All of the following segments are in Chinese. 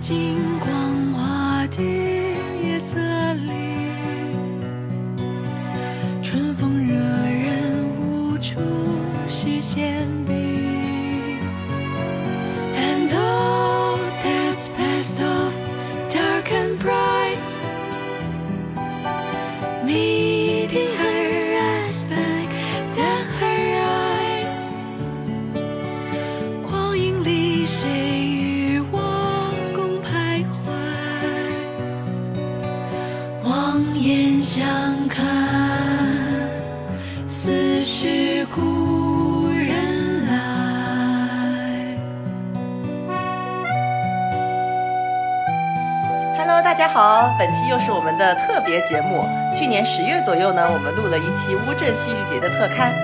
金光华的夜色里，春风惹人无处是闲笔。 And all that's past off dark and bright, meeting her eyes back down her eyes， 光影里谁与我共徘徊，望眼相看似是故人来。 Hello， 大家好，本期又是我们的特别节目。去年10月左右呢，我们录了一期乌镇戏剧节的特刊，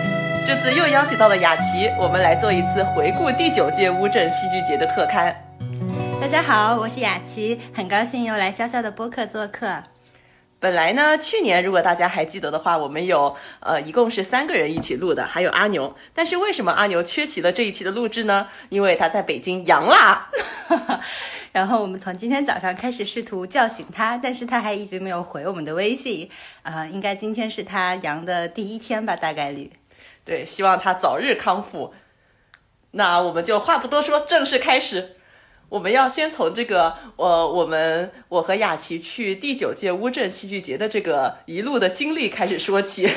这次又邀请到了雅琪，我们来做一次回顾第9届乌镇戏剧节的特刊。大家好，我是雅琪，很高兴又来潇潇的播客做客。本来呢，去年如果大家还记得的话，我们有一共是3个人一起录的，还有阿牛。但是为什么阿牛缺席了这一期的录制呢？因为他在北京阳啦。然后我们从今天早上开始试图叫醒他，但是他还一直没有回我们的微信。应该今天是他阳的第1天吧，大概率。对，希望他早日康复。那我们就话不多说，正式开始。我们要先从这个我和雅琪去第9届乌镇戏剧节的这个一路的经历开始说起。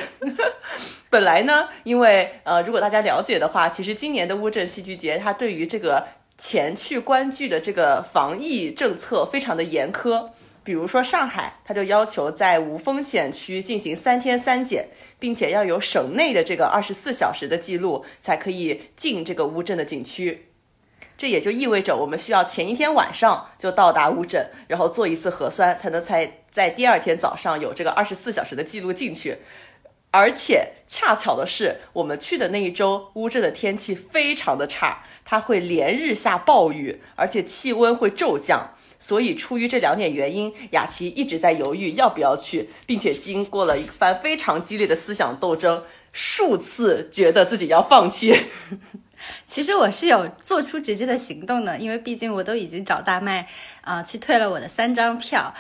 本来呢，因为如果大家了解的话，其实今年的乌镇戏剧节它对于这个前去观剧的这个防疫政策非常的严苛。比如说上海，它就要求在无风险区进行3天3检，并且要有省内的这个24小时的记录才可以进这个乌镇的景区。这也就意味着我们需要前一天晚上就到达乌镇，然后做一次核酸，才能在第2天早上有这个24小时的记录进去。而且恰巧的是，我们去的那一周乌镇的天气非常的差，它会连日下暴雨，而且气温会骤降。所以出于这2点原因，雅琪一直在犹豫要不要去，并且经过了一番非常激烈的思想斗争，数次觉得自己要放弃。其实我是有做出直接的行动的，因为毕竟我都已经找大麦去退了我的3张票。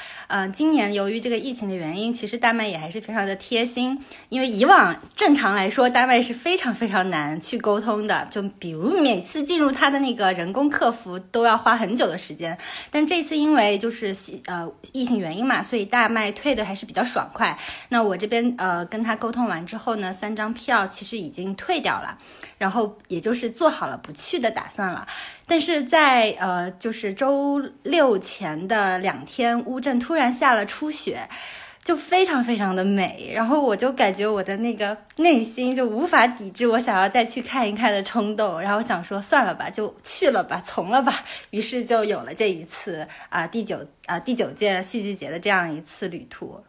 今年由于这个疫情的原因，其实大麦也还是非常的贴心，因为以往正常来说大麦是非常非常难去沟通的，就比如每次进入他的那个人工客服都要花很久的时间，但这次因为就是疫情原因嘛，所以大麦退的还是比较爽快。那我这边跟他沟通完之后呢，3张票其实已经退掉了，然后也就是做好了不去的打算了。但是在就是周6前的2天，乌镇突然下了初雪，就非常非常的美，然后我就感觉我的那个内心就无法抵制我想要再去看一看的冲动，然后想说算了吧，就去了吧，从了吧，于是就有了这一次第9届戏剧节的这样一次旅途。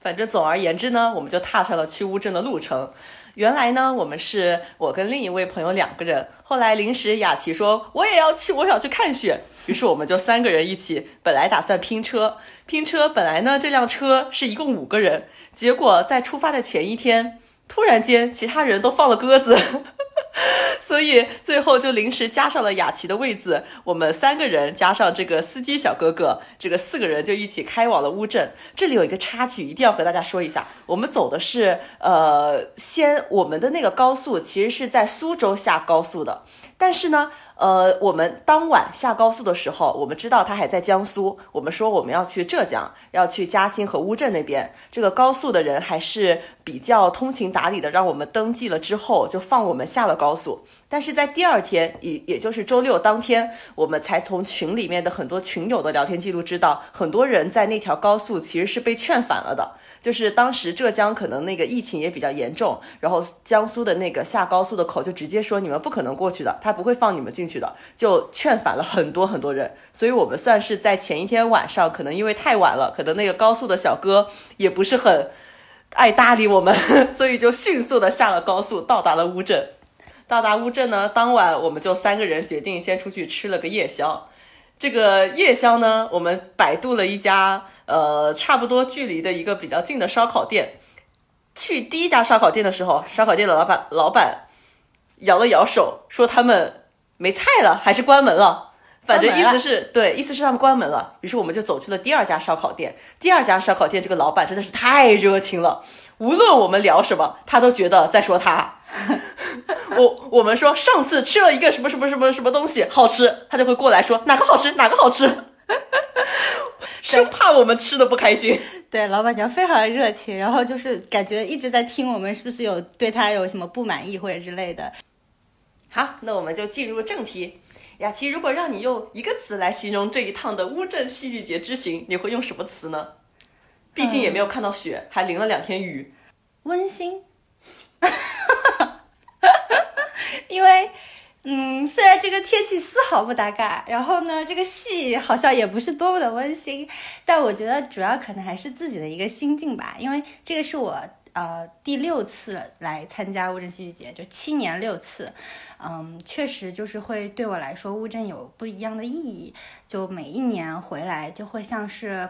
反正总而言之呢，我们就踏上了去乌镇的路程。原来呢，我跟另一位朋友2个人，后来临时雅琪说我也要去，我想去看雪，于是我们就3个人一起，本来打算拼车，本来呢这辆车是一共5个人，结果在出发的前一天突然间其他人都放了鸽子。所以最后就临时加上了雅琪的位子，我们3个人加上这个司机小哥哥，这个4个人就一起开往了乌镇。这里有一个插曲一定要和大家说一下，我们走的是我们的那个高速其实是在苏州下高速的，但是呢我们当晚下高速的时候，我们知道他还在江苏，我们说我们要去浙江，要去嘉兴和乌镇那边。这个高速的人还是比较通情达理的，让我们登记了之后就放我们下了高速。但是在第2天，也就是周6当天，我们才从群里面的很多群友的聊天记录知道，很多人在那条高速其实是被劝返了的。就是当时浙江可能那个疫情也比较严重，然后江苏的那个下高速的口就直接说你们不可能过去的，他不会放你们进去的，就劝返了很多很多人。所以我们算是在前一天晚上，可能因为太晚了，可能那个高速的小哥也不是很爱搭理我们，所以就迅速的下了高速到达了乌镇。到达乌镇呢，当晚我们就3个人决定先出去吃了个夜宵。这个夜宵呢，我们百度了一家差不多距离的一个比较近的烧烤店。去第1家烧烤店的时候，烧烤店的老板摇了摇手，说他们没菜了，还是关门了。反正意思是对，意思是他们关门了。于是我们就走去了第二家烧烤店。第二家烧烤店这个老板真的是太热情了，无论我们聊什么，他都觉得在说他。我们说上次吃了一个什么什么什么什么东西好吃，他就会过来说哪个好吃哪个好吃，生怕我们吃的不开心。对，老板娘非常热情，然后就是感觉一直在听我们是不是有对他有什么不满意或者之类的。好，那我们就进入正题。雅琪，如果让你用一个词来形容这一趟的乌镇戏剧节之行，你会用什么词呢？毕竟也没有看到雪，还淋了2天雨。温馨。因为虽然这个天气丝毫不搭嘎，然后呢这个戏好像也不是多么的温馨，但我觉得主要可能还是自己的一个心境吧。因为这个是我第6次来参加乌镇戏剧节，就7年6次，确实就是会对我来说乌镇有不一样的意义。就每一年回来就会像是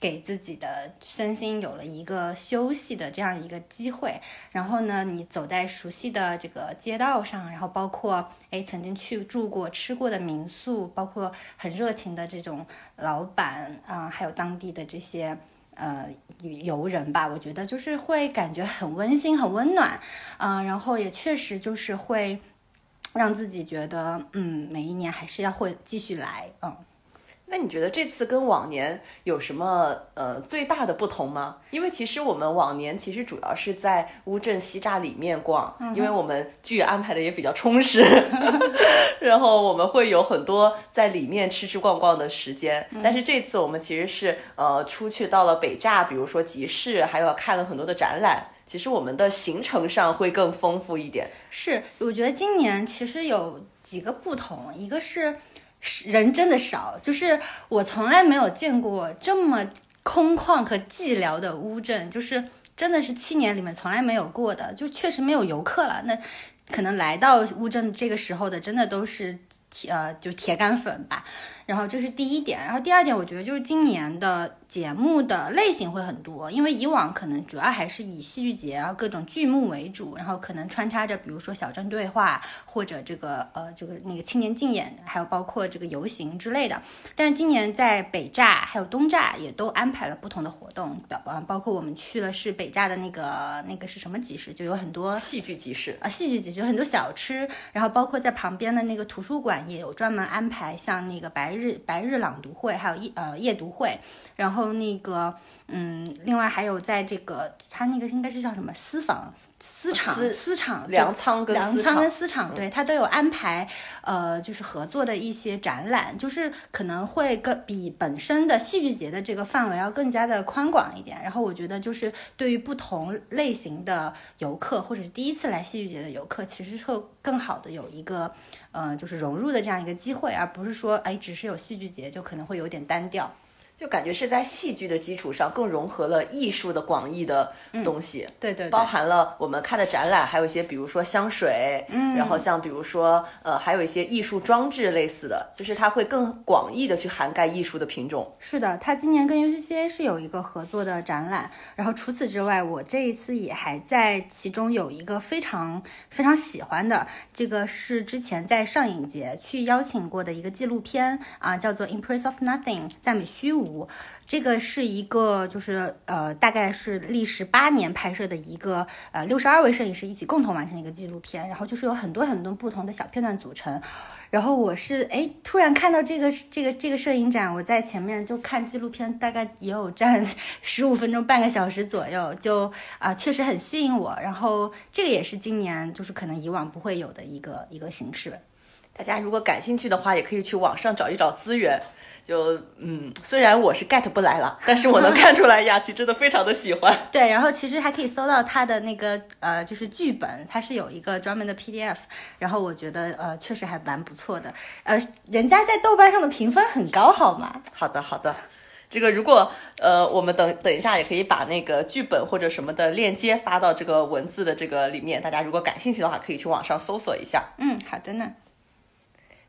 给自己的身心有了一个休息的这样一个机会。然后呢你走在熟悉的这个街道上，然后包括曾经去住过吃过的民宿，包括很热情的这种老板还有当地的这些游人吧，我觉得就是会感觉很温馨很温暖然后也确实就是会让自己觉得每一年还是要会继续来。那你觉得这次跟往年有什么最大的不同吗？因为其实我们往年其实主要是在乌镇西栅里面逛，因为我们剧安排的也比较充实然后我们会有很多在里面吃吃逛逛的时间。但是这次我们其实是出去到了北栅，比如说集市，还有看了很多的展览，其实我们的行程上会更丰富一点。是，我觉得今年其实有几个不同，一个是人真的少，就是我从来没有见过这么空旷和寂寥的乌镇，就是真的是7年里面从来没有过的，就确实没有游客了。那可能来到乌镇这个时候的真的都是就铁杆粉吧。然后这是第一点。然后第二点，我觉得就是今年的节目的类型会很多，因为以往可能主要还是以戏剧节然后各种剧目为主，然后可能穿插着比如说小镇对话或者这个那个青年竞演，还有包括这个游行之类的。但是今年在北栅还有东栅也都安排了不同的活动，包括我们去了是北栅的那个是什么集市，就有很多戏剧集市戏剧集市有很多小吃，然后包括在旁边的那个图书馆也有专门安排像那个白日朗读会，还有夜读会，然后那个另外还有在这个它那个应该是叫什么私场粮仓跟私场，对，它都有安排就是合作的一些展览，就是可能会比本身的戏剧节的这个范围要更加的宽广一点。然后我觉得就是对于不同类型的游客或者是第一次来戏剧节的游客，其实会更好的有一个就是融入的这样一个机会，而不是说只是有戏剧节就可能会有点单调。就感觉是在戏剧的基础上更融合了艺术的广义的东西，对，包含了我们看的展览，还有一些比如说香水，然后像比如说还有一些艺术装置类似的，就是它会更广义的去涵盖艺术的品种。是的，它今年跟 UCCA 是有一个合作的展览。然后除此之外，我这一次也还在其中有一个非常非常喜欢的，这个是之前在上影节去邀请过的一个纪录片叫做 In Praise of Nothing 赞美虚无。这个是一个就是大概是历时8年拍摄的一个62位摄影师一起共同完成的一个纪录片，然后就是有很多很多不同的小片段组成。然后我是突然看到这个摄影展，我在前面就看纪录片，大概也有站15分钟半个小时左右，就确实很吸引我。然后这个也是今年就是可能以往不会有的一个形式。大家如果感兴趣的话，也可以去网上找一找资源。就虽然我是 get 不来了，但是我能看出来雅琪真的非常的喜欢对，然后其实还可以搜到他的那个就是剧本，它是有一个专门的 PDF， 然后我觉得确实还蛮不错的，人家在豆瓣上的评分很高，好吗？好的，这个如果我们等一下也可以把那个剧本或者什么的链接发到这个文字的这个里面，大家如果感兴趣的话，可以去网上搜索一下。好的呢。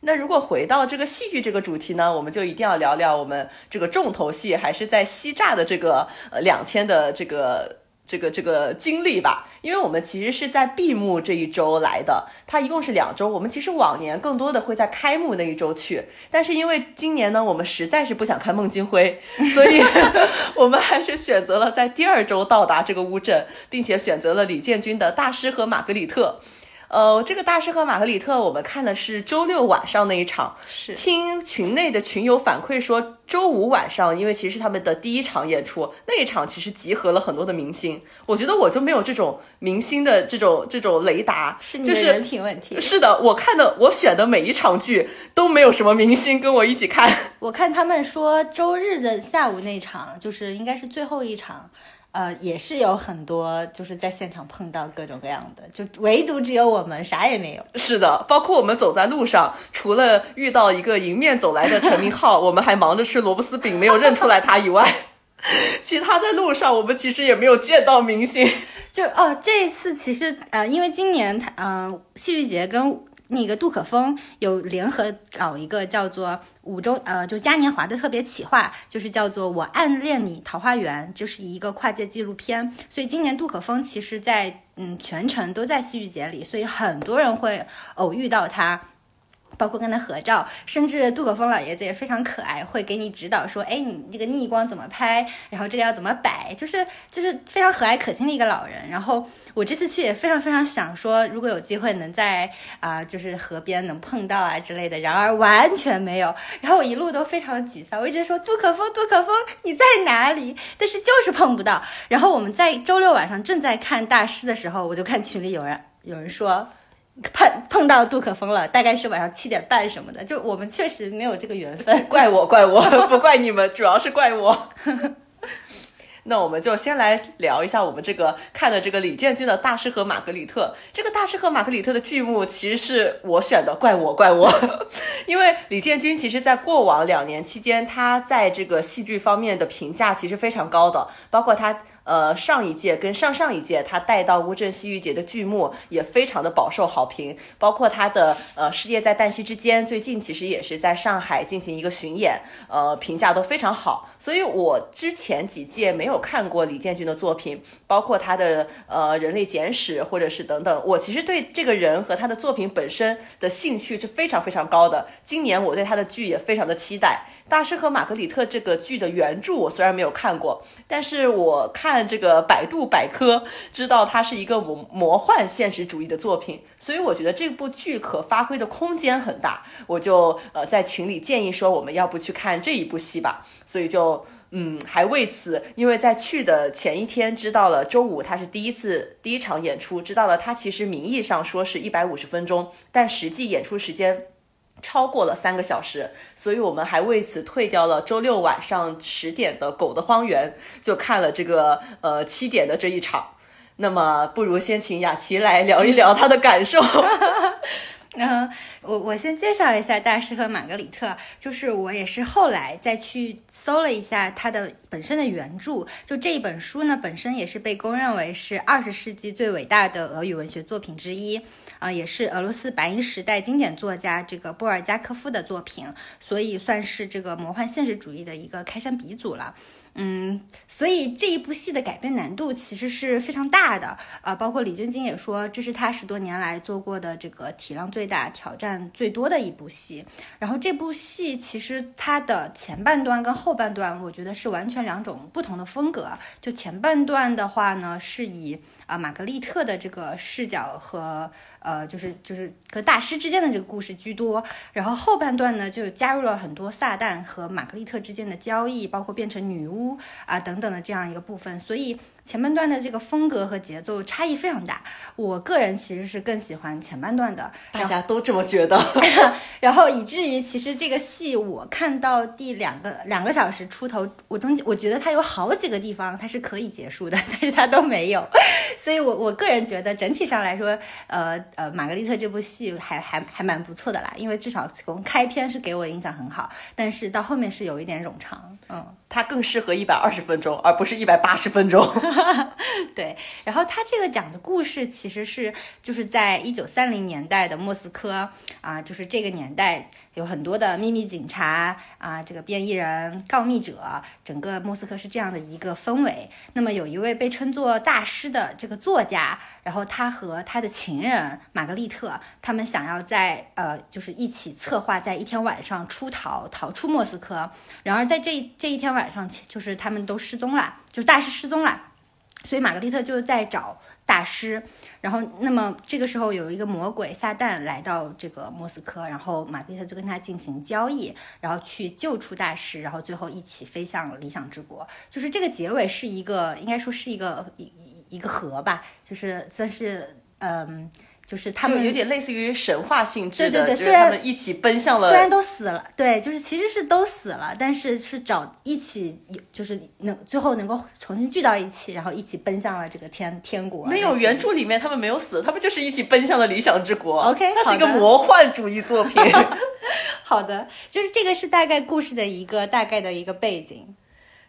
那如果回到这个戏剧这个主题呢，我们就一定要聊聊我们这个重头戏还是在西栅的这个2天的这个这个经历吧，因为我们其实是在闭幕这一周来的，它一共是2周，我们其实往年更多的会在开幕那一周去，但是因为今年呢，我们实在是不想看孟京辉，所以我们还是选择了在第2周到达这个乌镇，并且选择了李建军的《大师和玛格丽特》。这个《大师和玛格丽特》我们看的是周6晚上那一场，是听群内的群友反馈说周5晚上，因为其实是他们的第一场演出，那一场其实集合了很多的明星，我觉得我就没有这种明星的这种雷达，是你的人品问题、就是、是的，我选的每一场剧都没有什么明星跟我一起看。我看他们说周日的下午那场就是应该是最后一场，也是有很多就是在现场碰到各种各样的，就唯独只有我们啥也没有。是的，包括我们走在路上，除了遇到一个迎面走来的陈明昊我们还忙着吃萝卜丝饼没有认出来他以外，其他在路上我们其实也没有见到明星。就这一次其实因为今年戏剧节跟那个杜可风有联合搞一个叫做5周就嘉年华的特别企划，就是叫做我暗恋你桃花源，就是一个跨界纪录片，所以今年杜可风其实在全程都在戏剧节里，所以很多人会偶遇到他，包括跟他合照，甚至杜可风老爷子也非常可爱，会给你指导说，哎，你这个逆光怎么拍，然后这个要怎么摆，就是非常和蔼可亲的一个老人。然后我这次去也非常非常想说，如果有机会能在就是河边能碰到啊之类的，然而完全没有。然后我一路都非常沮丧，我一直说杜可风你在哪里？但是就是碰不到。然后我们在周6晚上正在看大师的时候，我就看群里有人说。碰到杜可风了，大概是晚上7:30什么的，就我们确实没有这个缘分。怪我不怪你们，主要是怪我。那我们就先来聊一下我们这个看的这个李建军的《大师和玛格丽特》。这个《大师和玛格丽特》的剧目其实是我选的，怪我。因为李建军其实在过往2年期间，他在这个戏剧方面的评价其实非常高的，包括他上一届跟上上一届他带到乌镇戏剧节的剧目也非常的饱受好评，包括他的事业在旦夕之间，最近其实也是在上海进行一个巡演，评价都非常好。所以我之前几届没有看过李建军的作品，包括他的人类简史或者是等等，我其实对这个人和他的作品本身的兴趣是非常非常高的。今年我对他的剧也非常的期待。大师和玛格丽特这个剧的原著我虽然没有看过，但是我看这个百度百科知道它是一个魔幻现实主义的作品，所以我觉得这部剧可发挥的空间很大，我就在群里建议说我们要不去看这一部戏吧。所以就还为此，因为在去的前一天知道了周5他是第一场演出，知道了他其实名义上说是150分钟，但实际演出时间超过了3个小时，所以我们还为此退掉了周6晚上10点的《狗的荒原》，就看了这个7点的这一场。那么不如先请雅琪来聊一聊她的感受。我先介绍一下《大师和玛格丽特》，就是我也是后来再去搜了一下它的本身的原著，就这一本书呢本身也是被公认为是20世纪最伟大的俄语文学作品之一，也是俄罗斯白银时代经典作家这个波尔加科夫的作品，所以算是这个魔幻现实主义的一个开山鼻祖了。所以这一部戏的改编难度其实是非常大的，包括李建军也说这是他10多年来做过的这个体量最大、挑战最多的一部戏。然后这部戏其实它的前半段跟后半段我觉得是完全2种不同的风格。就前半段的话呢，是以玛格丽特的这个视角和就是和大师之间的这个故事居多，然后后半段呢就加入了很多撒旦和玛格丽特之间的交易，包括变成女巫等等的这样一个部分，所以前半段的这个风格和节奏差异非常大，我个人其实是更喜欢前半段的，大家都这么觉得。然后以至于其实这个戏我看到第两个小时出头，我觉得它有好几个地方它是可以结束的，但是它都没有，所以我个人觉得整体上来说玛格丽特这部戏还蛮不错的啦，因为至少从开篇是给我印象很好，但是到后面是有一点冗长。它更适合120分钟而不是180分钟。对，然后他这个讲的故事其实是就是在1930年代的莫斯科，就是这个年代有很多的秘密警察啊，这个变异人、告密者，整个莫斯科是这样的一个氛围。那么有一位被称作大师的这个作家，然后他和他的情人玛格丽特，他们想要在就是一起策划在一天晚上逃出莫斯科。然而在这一天晚上，就是他们都失踪了，就是大师失踪了，所以玛格丽特就在找大师。然后那么这个时候有一个魔鬼撒旦来到这个莫斯科，然后玛格丽特就跟他进行交易，然后去救出大师，然后最后一起飞向理想之国。就是这个结尾是一个，应该说是一个和吧，就是算是就是他们有点类似于神话性质的，对对对，就是他们一起奔向了，虽然都死了，对，就是其实是都死了，但是是找一起，就是最后能够重新聚到一起，然后一起奔向了这个天国。没有，原著里面他们没有死，他们就是一起奔向了理想之国。OK， 它是一个魔幻主义作品。好的，就是这个是大概故事的一个大概的一个背景。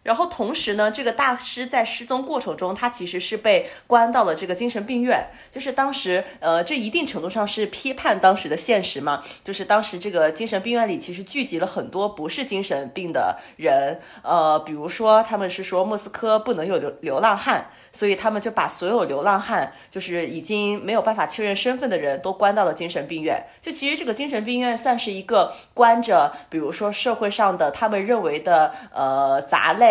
然后同时呢，这个大师在失踪过程中，他其实是被关到了这个精神病院。就是当时这一定程度上是批判当时的现实嘛，就是当时这个精神病院里其实聚集了很多不是精神病的人，比如说他们是说莫斯科不能有流浪汉，所以他们就把所有流浪汉，就是已经没有办法确认身份的人都关到了精神病院。就其实这个精神病院算是一个关着比如说社会上的他们认为的杂类，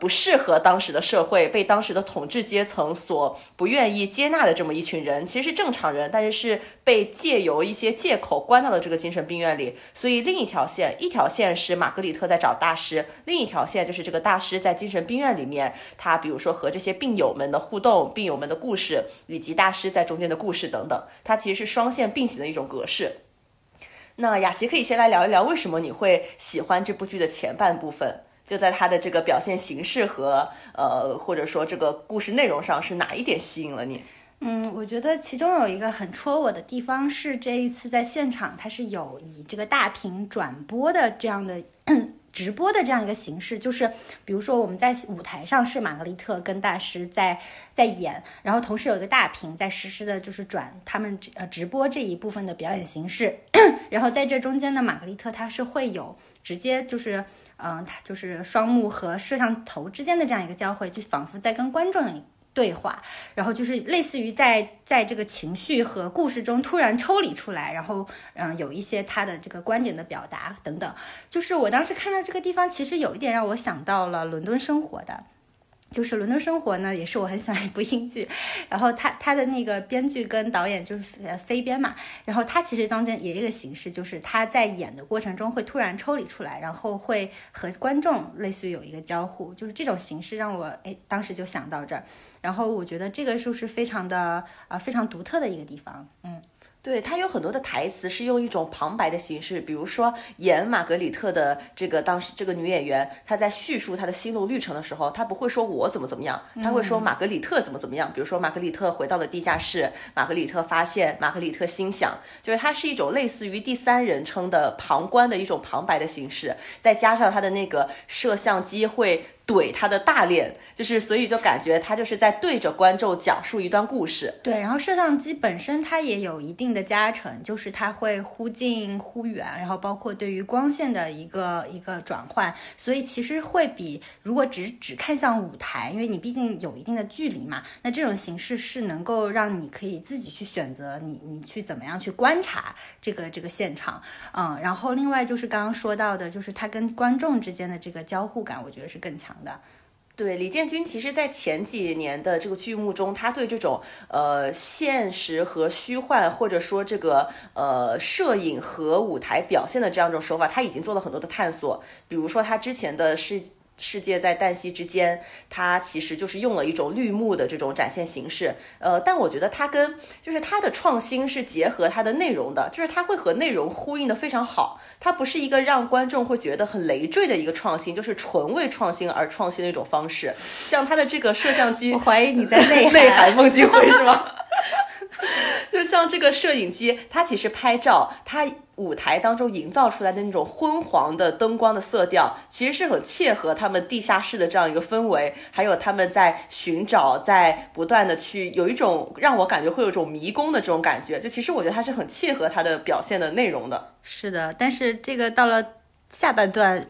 不适合当时的社会，被当时的统治阶层所不愿意接纳的这么一群人，其实是正常人，但是是被借由一些借口关到了这个精神病院里。所以另一条线是玛格丽特在找大师，另一条线就是这个大师在精神病院里面，他比如说和这些病友们的互动，病友们的故事，以及大师在中间的故事等等，它其实是双线并行的一种格式。那雅琪可以先来聊一聊为什么你会喜欢这部剧的前半部分，就在他的这个表现形式和或者说这个故事内容上，是哪一点吸引了你？我觉得其中有一个很戳我的地方是，这一次在现场它是有以这个大屏转播的这样的直播的这样一个形式，就是比如说我们在舞台上是玛格丽特跟大师在演，然后同时有一个大屏在实时的就是转他们直播这一部分的表演形式。然后在这中间呢，玛格丽特它是会有直接就是它就是双目和摄像头之间的这样一个交汇，就仿佛在跟观众对话，然后就是类似于在这个情绪和故事中突然抽离出来，然后有一些他的这个观点的表达等等。就是我当时看到这个地方，其实有一点让我想到了伦敦生活的，就是伦敦生活呢也是我很喜欢一部英剧，然后他的那个编剧跟导演就是非编嘛，然后他其实当中也有一个形式，就是他在演的过程中会突然抽离出来，然后会和观众类似于有一个交互，就是这种形式让我当时就想到这儿。然后我觉得这个是非常的非常独特的一个地方。对，它有很多的台词是用一种旁白的形式，比如说演玛格丽特的这个当时这个女演员，她在叙述她的心路历程的时候，她不会说我怎么怎么样，她会说玛格丽特怎么怎么样。比如说玛格丽特回到了地下室，玛格丽特发现，玛格丽特心想，就是它是一种类似于第三人称的旁观的一种旁白的形式，再加上她的那个摄像机会怼他的大脸，就是所以就感觉他就是在对着观众讲述一段故事。对，然后摄像机本身它也有一定的加成，就是它会忽近忽远，然后包括对于光线的一个转换，所以其实会比如果只看向舞台，因为你毕竟有一定的距离嘛，那这种形式是能够让你可以自己去选择你去怎么样去观察这个现场。然后另外就是刚刚说到的，就是它跟观众之间的这个交互感，我觉得是更强。对，李建军其实在前几年的这个剧目中，他对这种现实和虚幻，或者说这个摄影和舞台表现的这样一种手法，他已经做了很多的探索。比如说他之前的世界在旦夕之间，它其实就是用了一种绿幕的这种展现形式，但我觉得它跟就是它的创新是结合它的内容的，就是它会和内容呼应的非常好，它不是一个让观众会觉得很累赘的一个创新，就是纯为创新而创新的一种方式。像它的这个摄像机，我怀疑你在内涵孟京辉是吗？就像这个摄影机，它其实拍照，它舞台当中营造出来的那种昏黄的灯光的色调，其实是很切合他们地下室的这样一个氛围，还有他们在寻找，在不断的去，有一种让我感觉会有一种迷宫的这种感觉，就其实我觉得它是很切合它的表现的内容的。是的，但是这个到了下半段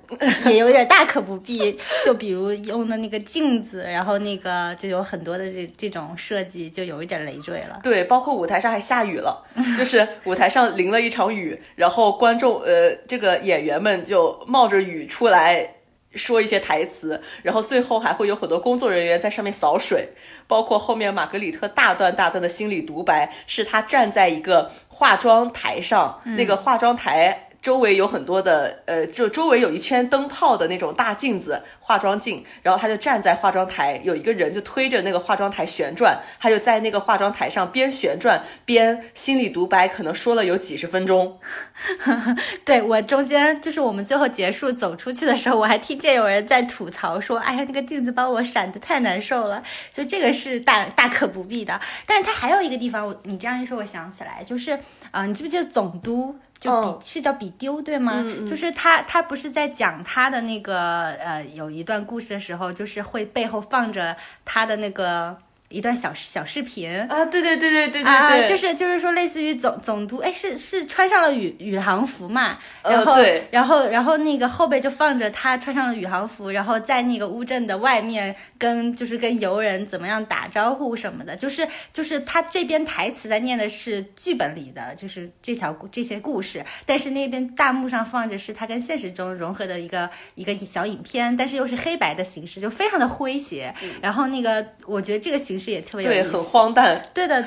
也有点大可不必就比如用的那个镜子，然后那个就有很多的这种设计，就有一点累赘了。对，包括舞台上还下雨了，就是舞台上淋了一场雨，然后观众这个演员们就冒着雨出来说一些台词，然后最后还会有很多工作人员在上面扫水，包括后面玛格丽特大段的心理独白，是她站在一个化妆台上，那个化妆台周围有很多的就周围有一圈灯泡的那种大镜子，化妆镜，然后他就站在化妆台，有一个人就推着那个化妆台旋转，他就在那个化妆台上边旋转边心理独白，可能说了有几十分钟。对，我中间就是我们最后结束走出去的时候，我还听见有人在吐槽说，哎呀，那个镜子把我闪得太难受了，就这个是大可不必的。但是他还有一个地方，你这样一说我想起来，就是你记不记得总督就是叫比丢对吗？就是他不是在讲他的那个有一段故事的时候，就是会背后放着他的那个一段小视频啊，对啊，就是说类似于总督，哎，是穿上了宇航服嘛，然后、对，然后那个后背就放着他穿上了宇航服，然后在那个乌镇的外面跟游人怎么样打招呼什么的，就是他这边台词在念的是剧本里的，就是这些故事，但是那边大幕上放着是他跟现实中融合的一个小影片，但是又是黑白的形式，就非常的诙谐。然后那个我觉得这个形式也特别有意思，对，很荒诞。对的，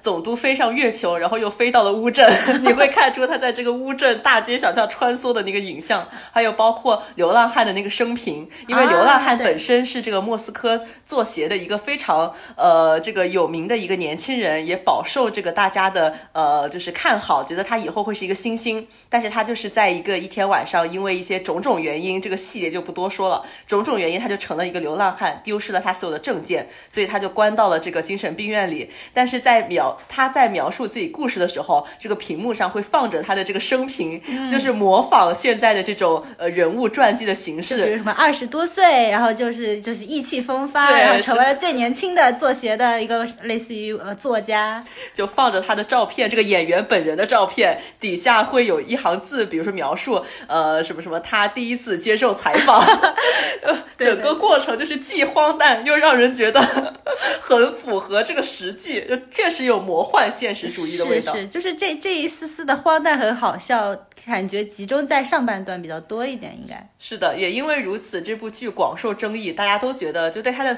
总督飞上月球，然后又飞到了乌镇，你会看出他在这个乌镇大街小巷穿梭的那个影像，还有包括流浪汉的那个生平，因为流浪汉本身是这个莫斯科作协的一个非常这个有名的一个年轻人，也饱受这个大家的就是看好，觉得他以后会是一个新星，但是他就是在一天晚上，因为一些种种原因，这个细节就不多说了，种种原因他就成了一个流浪汉，丢失了他所有的证件，所以他就关到了这个精神病院里。但是他在描述自己故事的时候，这个屏幕上会放着他的这个生平，就是模仿现在的这种人物传记的形式，比如什么20多岁，然后就是意气风发，然后成为了最年轻的作协的一个类似于作家，就放着他的照片，这个演员本人的照片，底下会有一行字，比如说描述什么什么他第一次接受采访整个过程就是既荒诞又让人觉得很符合这个实际，就确实有魔幻现实主义的味道。是，就是这一丝丝的荒诞和好笑，感觉集中在上半段比较多一点，应该是的。也因为如此，这部剧广受争议，大家都觉得就对它的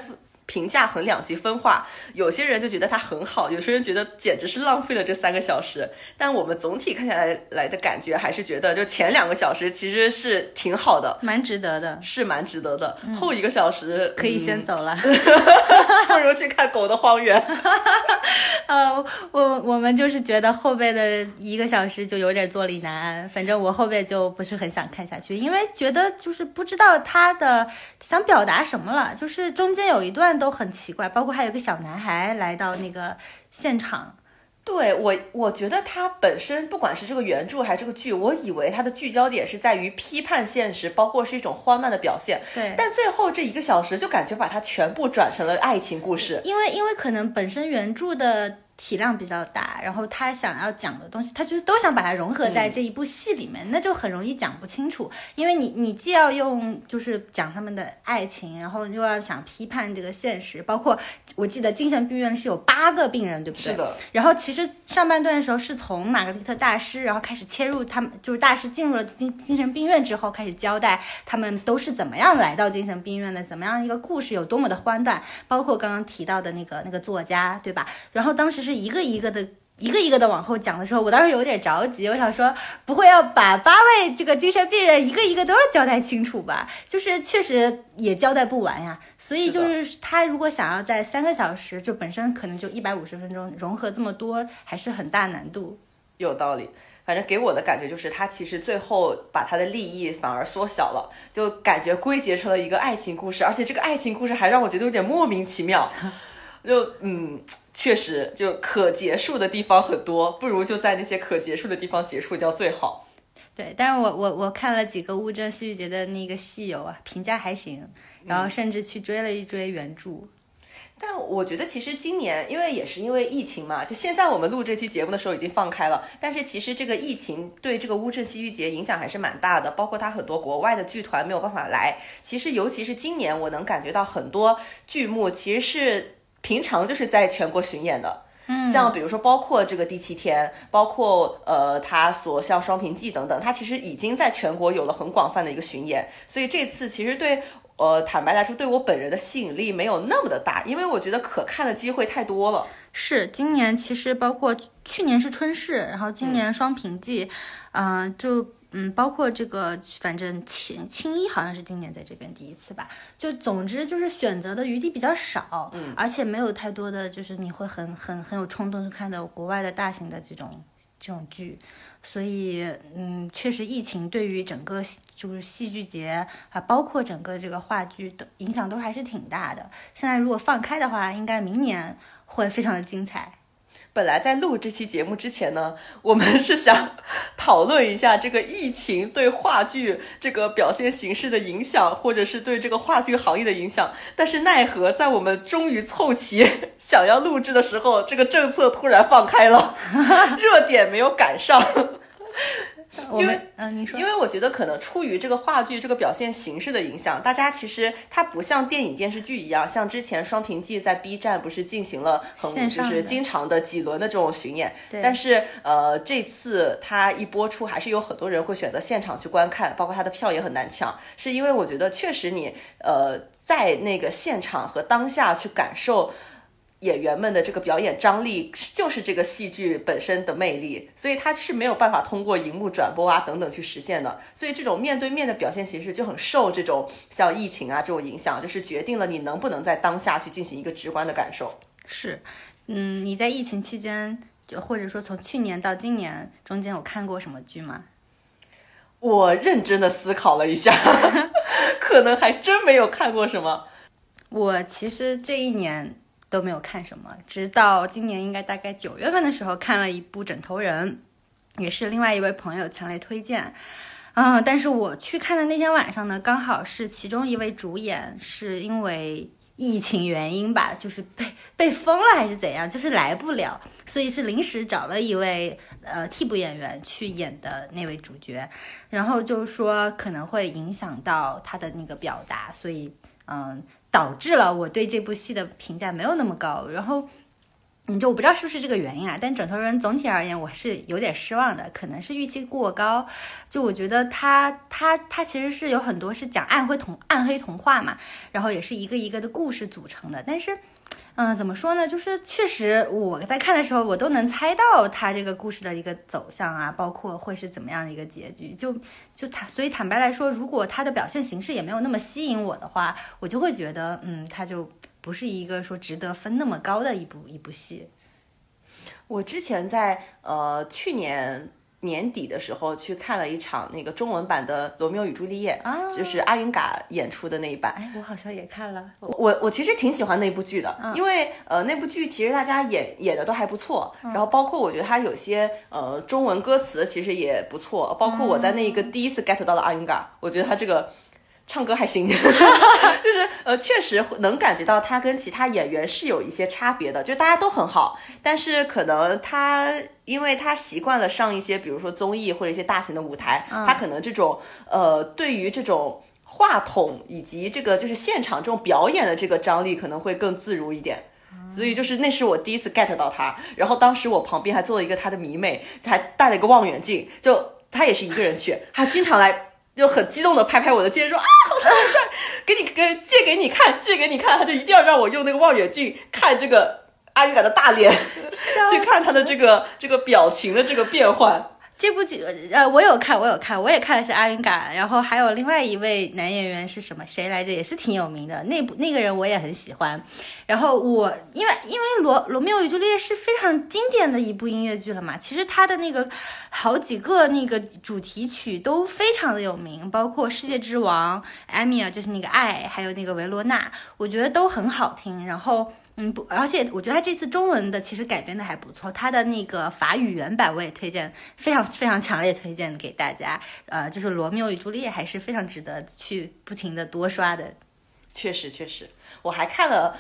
评价很两极分化，有些人就觉得它很好，有些人觉得简直是浪费了这3个小时。但我们总体看下来的感觉还是觉得，就前2个小时其实是挺好的，蛮值得的、后1个小时可以先走了不如去看狗的荒原我们就是觉得后背的1个小时就有点坐立难安，反正我后背就不是很想看下去，因为觉得就是不知道他的想表达什么了，就是中间有一段都很奇怪，包括还有个小男孩来到那个现场。对，我觉得他本身不管是这个原著还是这个剧，我以为他的聚焦点是在于批判现实，包括是一种荒诞的表现。对，但最后这1个小时就感觉把它全部转成了爱情故事，因为可能本身原著的体量比较大，然后他想要讲的东西他就是都想把它融合在这一部戏里面，那就很容易讲不清楚，因为你既要用就是讲他们的爱情，然后又要想批判这个现实，包括我记得精神病院是有8个病人，对不对？是的。然后其实上半段的时候是从玛格丽特大师然后开始切入，他们就是大师进入了精神病院之后，开始交代他们都是怎么样来到精神病院的，怎么样一个故事，有多么的荒诞，包括刚刚提到的那个作家，对吧？然后当时是一个一个的往后讲的时候，我当时有点着急，我想说不会要把8位这个精神病人一个一个都要交代清楚吧，就是确实也交代不完呀。所以就是他如果想要在3个小时，就本身可能就150分钟融合这么多，还是很大难度。有道理。反正给我的感觉就是他其实最后把他的利益反而缩小了，就感觉归结成了一个爱情故事，而且这个爱情故事还让我觉得有点莫名其妙就确实就可结束的地方很多，不如就在那些可结束的地方结束掉最好。对，但是我看了几个乌镇戏剧节的那个戏友啊，评价还行，然后甚至去追了一追原著。但我觉得其实今年因为疫情嘛，就现在我们录这期节目的时候已经放开了，但是其实这个疫情对这个乌镇戏剧节影响还是蛮大的，包括它很多国外的剧团没有办法来。其实尤其是今年我能感觉到很多剧目其实是平常就是在全国巡演的，像比如说包括这个第七天，包括他所像双屏记等等，他其实已经在全国有了很广泛的一个巡演，所以这次其实对坦白来说对我本人的吸引力没有那么的大，因为我觉得可看的机会太多了。是，今年其实包括去年是春市，然后今年双屏记，包括这个，反正青衣好像是今年在这边第一次吧。就总之就是选择的余地比较少，而且没有太多的就是你会很有冲动去看到国外的大型的这种剧。所以确实疫情对于整个就是戏剧节啊，包括整个这个话剧的影响都还是挺大的。现在如果放开的话，应该明年会非常的精彩。本来在录这期节目之前呢，我们是想讨论一下这个疫情对话剧这个表现形式的影响，或者是对这个话剧行业的影响，但是奈何在我们终于凑齐想要录制的时候，这个政策突然放开了，热点没有赶上。因为我觉得可能出于这个话剧这个表现形式的影响，大家其实它不像电影电视剧一样，像之前双屏记在 B 站不是进行了就是经常的几轮的这种巡演，但是这次它一播出还是有很多人会选择现场去观看，包括它的票也很难抢，是因为我觉得确实你在那个现场和当下去感受演员们的这个表演张力，就是这个戏剧本身的魅力，所以它是没有办法通过荧幕转播啊等等去实现的。所以这种面对面的表现形式就很受这种像疫情啊这种影响，就是决定了你能不能在当下去进行一个直观的感受。是，你在疫情期间，或者说从去年到今年中间，有看过什么剧吗？我认真的思考了一下，可能还真没有看过什么。我其实这一年都没有看什么，直到今年应该大概9月份的时候看了一部《枕头人》，也是另外一位朋友强烈推荐。但是我去看的那天晚上呢，刚好是其中一位主演是因为疫情原因吧，就是被封了还是怎样，就是来不了，所以是临时找了一位替补演员去演的那位主角，然后就说可能会影响到他的那个表达，所以导致了我对这部戏的评价没有那么高，然后我不知道是不是这个原因啊，但枕头人总体而言我是有点失望的，可能是预期过高。就我觉得他其实是有很多是讲暗黑童话嘛，然后也是一个一个的故事组成的，但是怎么说呢，就是确实我在看的时候我都能猜到他这个故事的一个走向啊，包括会是怎么样的一个结局，所以坦白来说，如果他的表现形式也没有那么吸引我的话，我就会觉得他就不是一个说值得分那么高的一部戏。我之前在去年年底的时候去看了一场那个中文版的《罗密欧与朱丽叶》，就是阿云嘎演出的那一版。哎，我好像也看了。我其实挺喜欢那部剧的，因为那部剧其实大家演的都还不错，然后包括我觉得它有些中文歌词其实也不错，包括我在那一个第一次 get 到了阿云嘎，我觉得他这个唱歌还行，就是确实能感觉到他跟其他演员是有一些差别的，就大家都很好，但是可能他因为他习惯了上一些比如说综艺或者一些大型的舞台，他可能这种对于这种话筒以及这个就是现场这种表演的这个张力可能会更自如一点，所以就是那是我第一次 get 到他，然后当时我旁边还做了一个他的迷妹，还带了一个望远镜，就他也是一个人去，他经常来就很激动的拍拍我的肩说啊，好帅好帅，借给你看，他就一定要让我用那个望远镜看这个阿云嘎的大脸，去看他的这个表情的这个变换。这部剧我有看，我也看了是阿云嘎，然后还有另外一位男演员是什么谁来着，也是挺有名的，那个人我也很喜欢。然后我因为罗密欧与朱丽叶是非常经典的一部音乐剧了嘛，其实他的那个好几个那个主题曲都非常的有名，包括《世界之王》、《艾米尔》就是那个爱，还有那个《维罗娜》，我觉得都很好听。然后不，而且我觉得他这次中文的其实改编的还不错，他的那个法语原版我也推荐，非常非常强烈推荐给大家。就是《罗密欧与朱丽叶》还是非常值得去不停的多刷的。确实确实，我还看了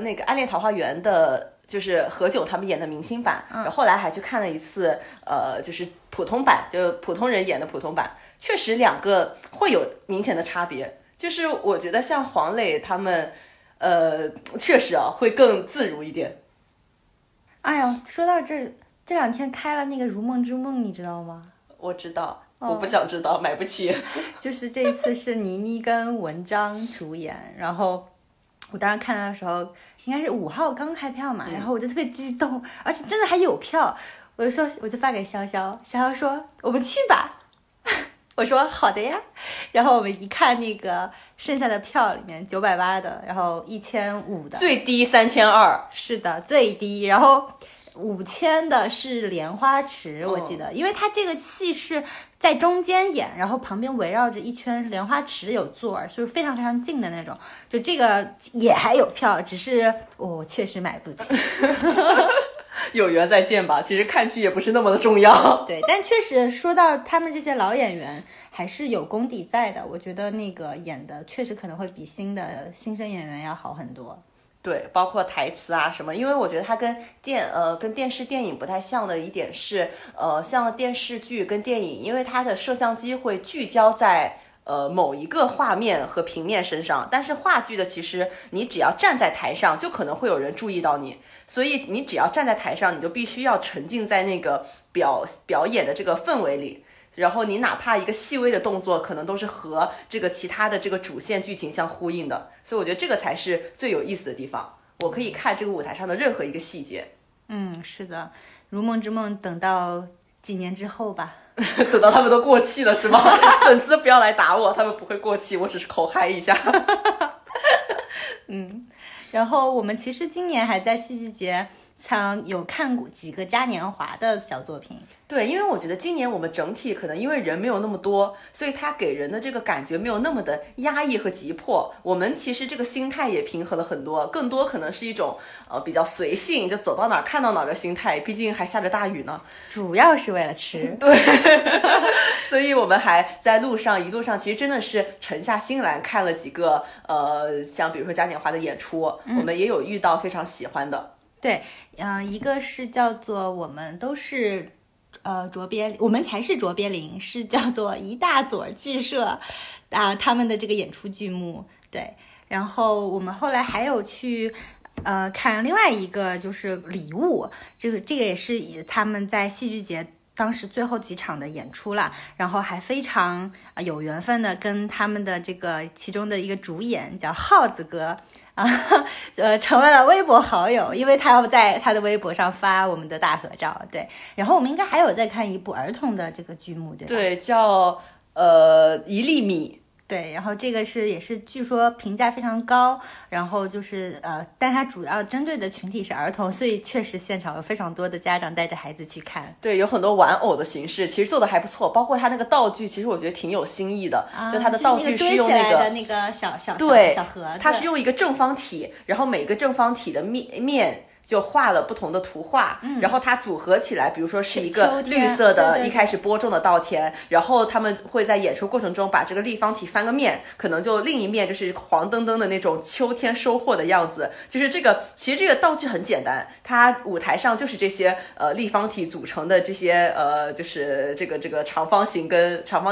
那个《暗恋桃花源》的，就是何炅他们演的明星版，然后后来还去看了一次就是普通版，就普通人演的普通版，确实两个会有明显的差别。就是我觉得像黄磊他们确实啊会更自如一点。哎呀，说到这两天开了那个如梦之梦，你知道吗？我知道，我不想知道，买不起。就是这一次是倪妮跟文章主演，然后我当时看到的时候应该是5号刚开票嘛，然后我就特别激动，而且真的还有票，我就发给潇潇，潇潇说我们去吧。我说好的呀，然后我们一看那个剩下的票里面980的，然后1500的，最低3200，是的最低，然后5000的是莲花池，我记得，因为他这个戏是在中间演，然后旁边围绕着一圈莲花池有座，就是非常非常近的那种，就这个也还有票，只是我确实买不起。有缘再见吧，其实看剧也不是那么的重要。对，但确实说到他们这些老演员还是有功底在的，我觉得那个演的确实可能会比新生演员要好很多。对，包括台词啊什么，因为我觉得它跟电视电影不太像的一点是，像电视剧跟电影，因为它的摄像机会聚焦在某一个画面和平面身上，但是话剧的其实你只要站在台上就可能会有人注意到你，所以你只要站在台上你就必须要沉浸在那个表演的这个氛围里，然后你哪怕一个细微的动作可能都是和这个其他的这个主线剧情相呼应的，所以我觉得这个才是最有意思的地方，我可以看这个舞台上的任何一个细节。是的，如梦之梦等到几年之后吧。等到他们都过气了是吗？粉丝不要来打我，他们不会过气，我只是口嗨一下。然后我们其实今年还在戏剧节有看过几个嘉年华的小作品。对，因为我觉得今年我们整体可能因为人没有那么多，所以它给人的这个感觉没有那么的压抑和急迫，我们其实这个心态也平和了很多，更多可能是一种比较随性，就走到哪儿看到哪儿的心态，毕竟还下着大雨呢，主要是为了吃。对。所以我们还在一路上其实真的是沉下心来看了几个像比如说嘉年华的演出，我们也有遇到非常喜欢的。对，一个是叫做我们都是卓别，我们才是卓别林，是叫做一大左剧社他们的这个演出剧目。对，然后我们后来还有去看另外一个就是礼物，这个也是他们在戏剧节当时最后几场的演出了，然后还非常有缘分的跟他们的这个其中的一个主演叫耗子哥成为了微博好友，因为他要在他的微博上发我们的大合照。对，然后我们应该还有在看一部儿童的这个剧目，对吧？对，叫一粒米。对，然后这个也是据说评价非常高，然后就是但它主要针对的群体是儿童，所以确实现场有非常多的家长带着孩子去看。对，有很多玩偶的形式，其实做的还不错，包括它那个道具，其实我觉得挺有新意的。就它的道具是用那个堆起来的那个小盒子，它是用一个正方体，然后每个正方体的面就画了不同的图画，然后它组合起来，比如说是一个绿色的，一开始播种的稻田，然后他们会在演出过程中把这个立方体翻个面，可能就另一面就是黄澄澄的那种秋天收获的样子。就是这个，其实这个道具很简单，它舞台上就是这些立方体组成的这些就是这个长方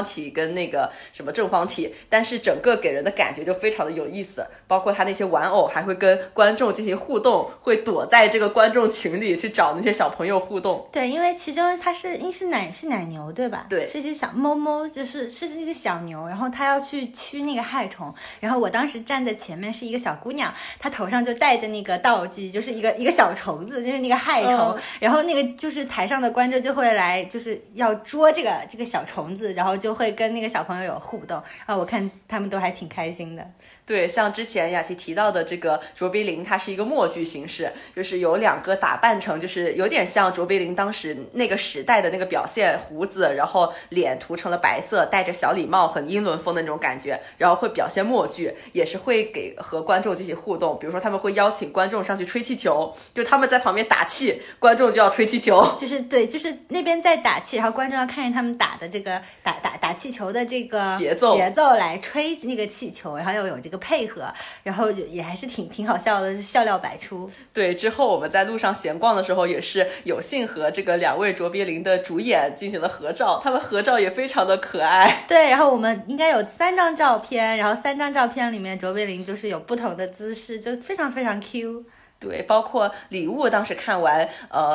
体跟那个什么正方体，但是整个给人的感觉就非常的有意思，包括它那些玩偶还会跟观众进行互动，会躲在这个观众群里去找那些小朋友互动。对，因为其中它是奶牛对吧？对，是一些小猫猫，就是那个小牛，然后它要去驱那个害虫，然后我当时站在前面是一个小姑娘，她头上就戴着那个道具，就是一个小虫子，就是那个害虫，然后那个就是台上的观众就会来就是要捉这个小虫子，然后就会跟那个小朋友有互动，然后我看他们都还挺开心的。对，像之前雅琪提到的这个卓别林，它是一个默剧形式，就是就是有两个打扮成就是有点像卓别林当时那个时代的那个表现，胡子然后脸涂成了白色，戴着小礼帽，很英伦风的那种感觉，然后会表现默剧，也是会给和观众进行互动，比如说他们会邀请观众上去吹气球，就他们在旁边打气，观众就要吹气球，就是对，就是那边在打气，然后观众要看着他们打的这个打气球的这个节奏来吹那个气球，然后又有这个配合，然后也还是挺好笑的，笑料百出。对，之后我们在路上闲逛的时候也是有幸和这个两位卓别林的主演进行了合照，他们合照也非常的可爱。对，然后我们应该有三张照片，然后三张照片里面卓别林就是有不同的姿势，就非常非常 Q。对，包括礼物，当时看完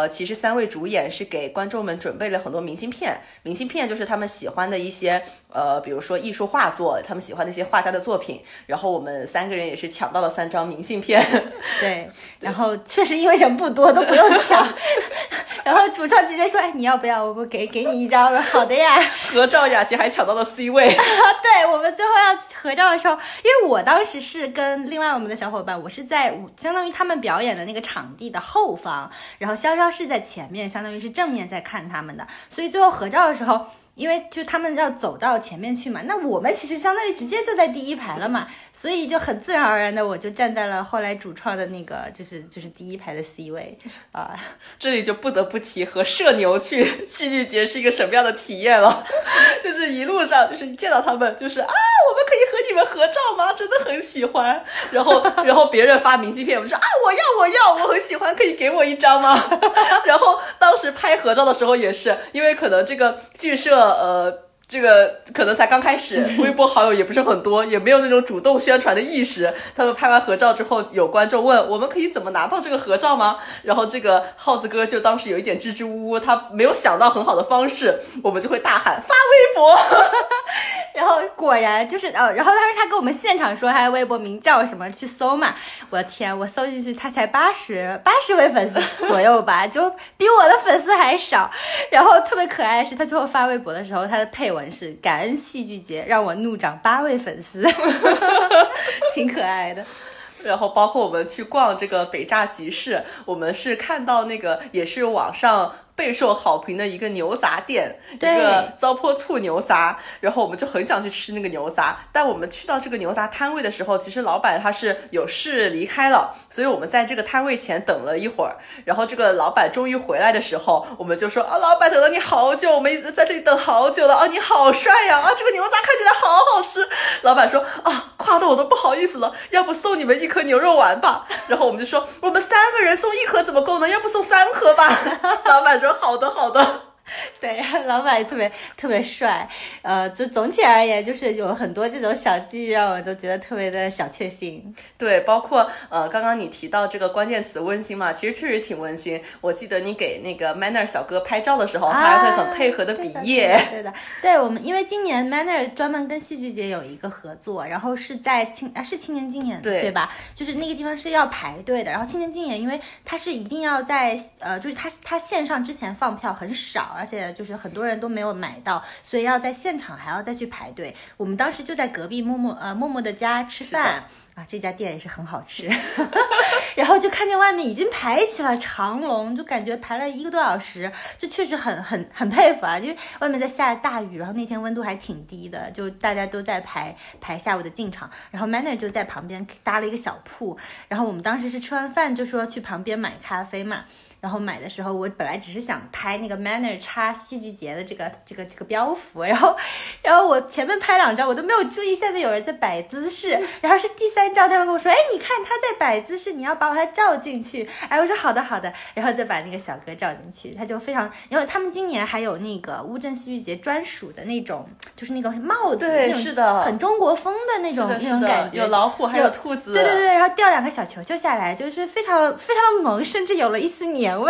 其实三位主演是给观众们准备了很多明信片，明信片就是他们喜欢的一些比如说艺术画作，他们喜欢的一些画家的作品，然后我们三个人也是抢到了三张明信片。对，然后确实因为人不多都不用抢。然后主唱直接说，哎，你要不要我给你一张，我说好的呀。合照雅琪还抢到了 C 位。对，我们最后要合照的时候，因为我当时是跟另外我们的小伙伴，我是在相当于他们表演的那个场地的后方，然后潇潇是在前面，相当于是正面在看他们的，所以最后合照的时候，因为就他们要走到前面去嘛，那我们其实相当于直接就在第一排了嘛，所以就很自然而然的我就站在了后来主创的那个就是第一排的 C 位啊。这里就不得不提和社牛去戏剧节是一个什么样的体验了，就是一路上就是你见到他们就是啊，我们可以和你们合照吗？真的很喜欢。然后别人发明信片，我们说啊，我要，我很喜欢，可以给我一张吗？然后当时拍合照的时候也是，因为可能这个剧社这个可能才刚开始，微博好友也不是很多，也没有那种主动宣传的意识。他们拍完合照之后，有观众问我们可以怎么拿到这个合照吗？然后这个耗子哥就当时有一点支支吾吾，他没有想到很好的方式，我们就会大喊发微博。然后果然就是然后当时他跟我们现场说他的微博名叫什么，去搜嘛。我的天，我搜进去他才八十位粉丝左右吧，就比我的粉丝还少。然后特别可爱的是，他最后发微博的时候，他的配文是感恩戏剧节让我怒涨8位粉丝。挺可爱的。然后包括我们去逛这个北栅集市，我们是看到那个也是网上备受好评的一个牛杂店，一个糟粕醋牛杂，然后我们就很想去吃那个牛杂，但我们去到这个牛杂摊位的时候，其实老板他是有事离开了，所以我们在这个摊位前等了一会儿，然后这个老板终于回来的时候，我们就说啊，老板等了你好久，我们一直在这里等好久了啊，你好帅呀，啊，这个牛杂看起来好好吃。老板说啊，夸得我都不好意思了，要不送你们1颗牛肉丸吧。然后我们就说我们3个人送1颗怎么够呢，要不送3颗吧。老板说好的。对，老板特别特别帅。就总体而言，就是有很多这种小际遇让我都觉得特别的小确幸。对，包括刚刚你提到这个关键词温馨嘛，其实确实挺温馨。我记得你给那个 Maner 小哥拍照的时候，他还会很配合的比耶。对的，对，我们因为今年 Maner 专门跟戏剧节有一个合作，然后是在青年竞演，对吧？就是那个地方是要排队的，然后青年竞演因为它是一定要在就是它线上之前放票很少。而且就是很多人都没有买到，所以要在现场还要再去排队。我们当时就在隔壁默默的家吃饭啊，这家店也是很好吃。然后就看见外面已经排起了长龙，就感觉排了1个多小时，就确实很佩服啊，因为外面在下大雨，然后那天温度还挺低的，就大家都在排下午的进场。然后 Maner 就在旁边搭了一个小铺，然后我们当时是吃完饭就说去旁边买咖啡嘛。然后买的时候，我本来只是想拍那个 Maner 插戏剧节的这个标幅，然后我前面拍2张，我都没有注意下面有人在摆姿势，然后是第3张他们跟我说，哎，你看他在摆姿势，你要把他照进去。哎，我说好的，然后再把那个小哥照进去，他就非常，因为他们今年还有那个乌镇戏剧节专属的那种，就是那个帽子，对，是的，很中国风的那种感觉，有老虎还有兔子，对，然后掉2个小球球下来，就是非常非常萌，甚至有了一丝黏。我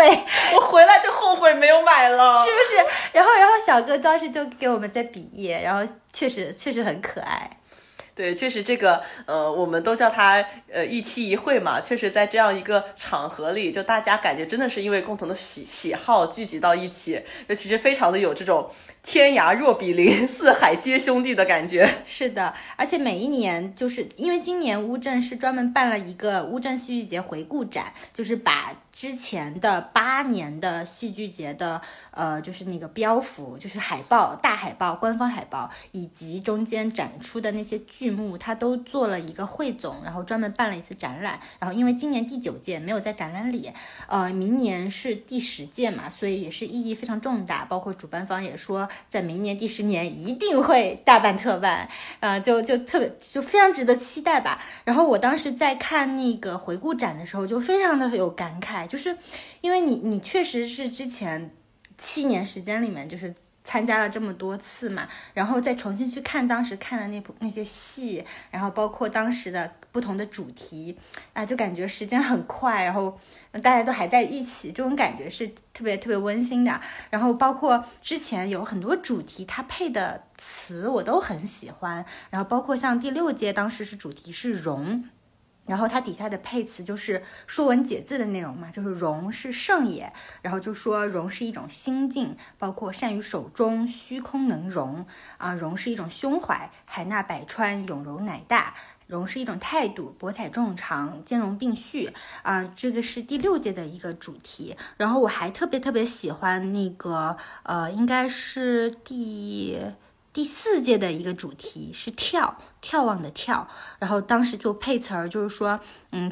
回来就后悔没有买了，是不是？然后小哥当时就给我们在比耶，然后确实很可爱。对，确实这个我们都叫它一期一会嘛，确实在这样一个场合里，就大家感觉真的是因为共同的喜好聚集到一起，就其实非常的有这种天涯若比邻，四海皆兄弟的感觉。是的，而且每一年就是因为今年乌镇是专门办了一个乌镇戏剧节回顾展，就是把之前的8年的戏剧节的就是那个标幅，就是海报、大海报、官方海报以及中间展出的那些剧目，它都做了一个汇总，然后专门办了一次展览。然后因为今年第9届没有在展览里，明年是第10届嘛，所以也是意义非常重大，包括主办方也说在明年第10年一定会大办特办，就特别就非常值得期待吧。然后我当时在看那个回顾展的时候就非常的有感慨，就是因为你确实是之前7年时间里面就是参加了这么多次嘛，然后再重新去看当时看的那些戏，然后包括当时的不同的主题啊，就感觉时间很快，然后大家都还在一起，这种感觉是特别特别温馨的。然后包括之前有很多主题它配的词我都很喜欢，然后包括像第6届当时是主题是容，然后它底下的配词就是《说文解字》的内容嘛，就是容是圣也，然后就说容是一种心境，包括善于手中，虚空能容啊，容是一种胸怀，海纳百川，永容乃大，容是一种态度，博采众长，兼容并蓄啊，这个是第6届的一个主题。然后我还特别特别喜欢那个应该是第4届的一个主题是眺，眺望的眺，然后当时就配词儿就是说，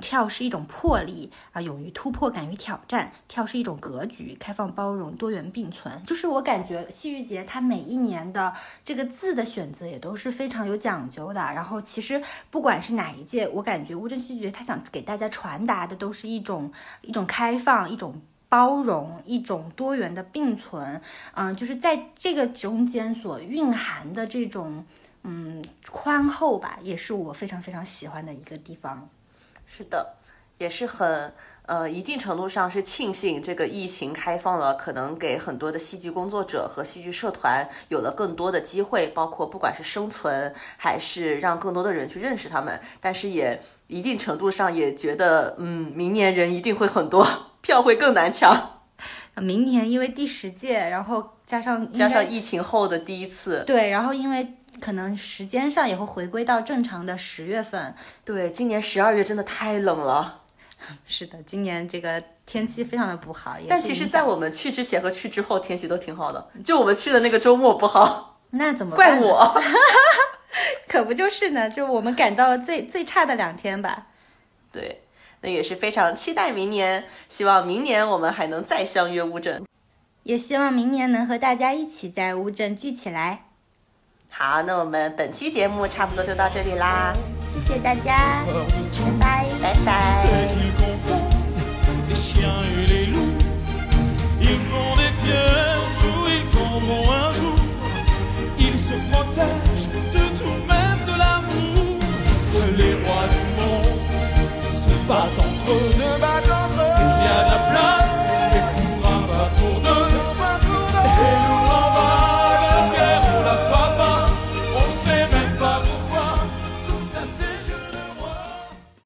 眺是一种魄力啊，勇于突破，敢于挑战；眺是一种格局，开放包容，多元并存。就是我感觉戏剧节它每一年的这个字的选择也都是非常有讲究的。然后其实不管是哪一届，我感觉乌镇戏剧节它想给大家传达的都是一种开放，一种包容，一种多元的并存，就是在这个中间所蕴含的这种宽厚吧，也是我非常非常喜欢的一个地方。是的，也是很一定程度上是庆幸这个疫情开放了，可能给很多的戏剧工作者和戏剧社团有了更多的机会，包括不管是生存还是让更多的人去认识他们，但是也一定程度上也觉得明年人一定会很多，票会更难抢。明年因为第10届，然后加上疫情后的第一次，对，然后因为可能时间上也会回归到正常的10月份。对，今年12月真的太冷了。是的，今年这个天气非常的不好，但其实在我们去之前和去之后天气都挺好的，就我们去的那个周末不好。那怎么办？怪我可不就是呢，就我们赶到了最最差的2天吧。对，那也是非常期待明年，希望明年我们还能再相约乌镇，也希望明年能和大家一起在乌镇聚起来。好，那我们本期节目差不多就到这里啦，谢谢大家，拜拜，拜拜。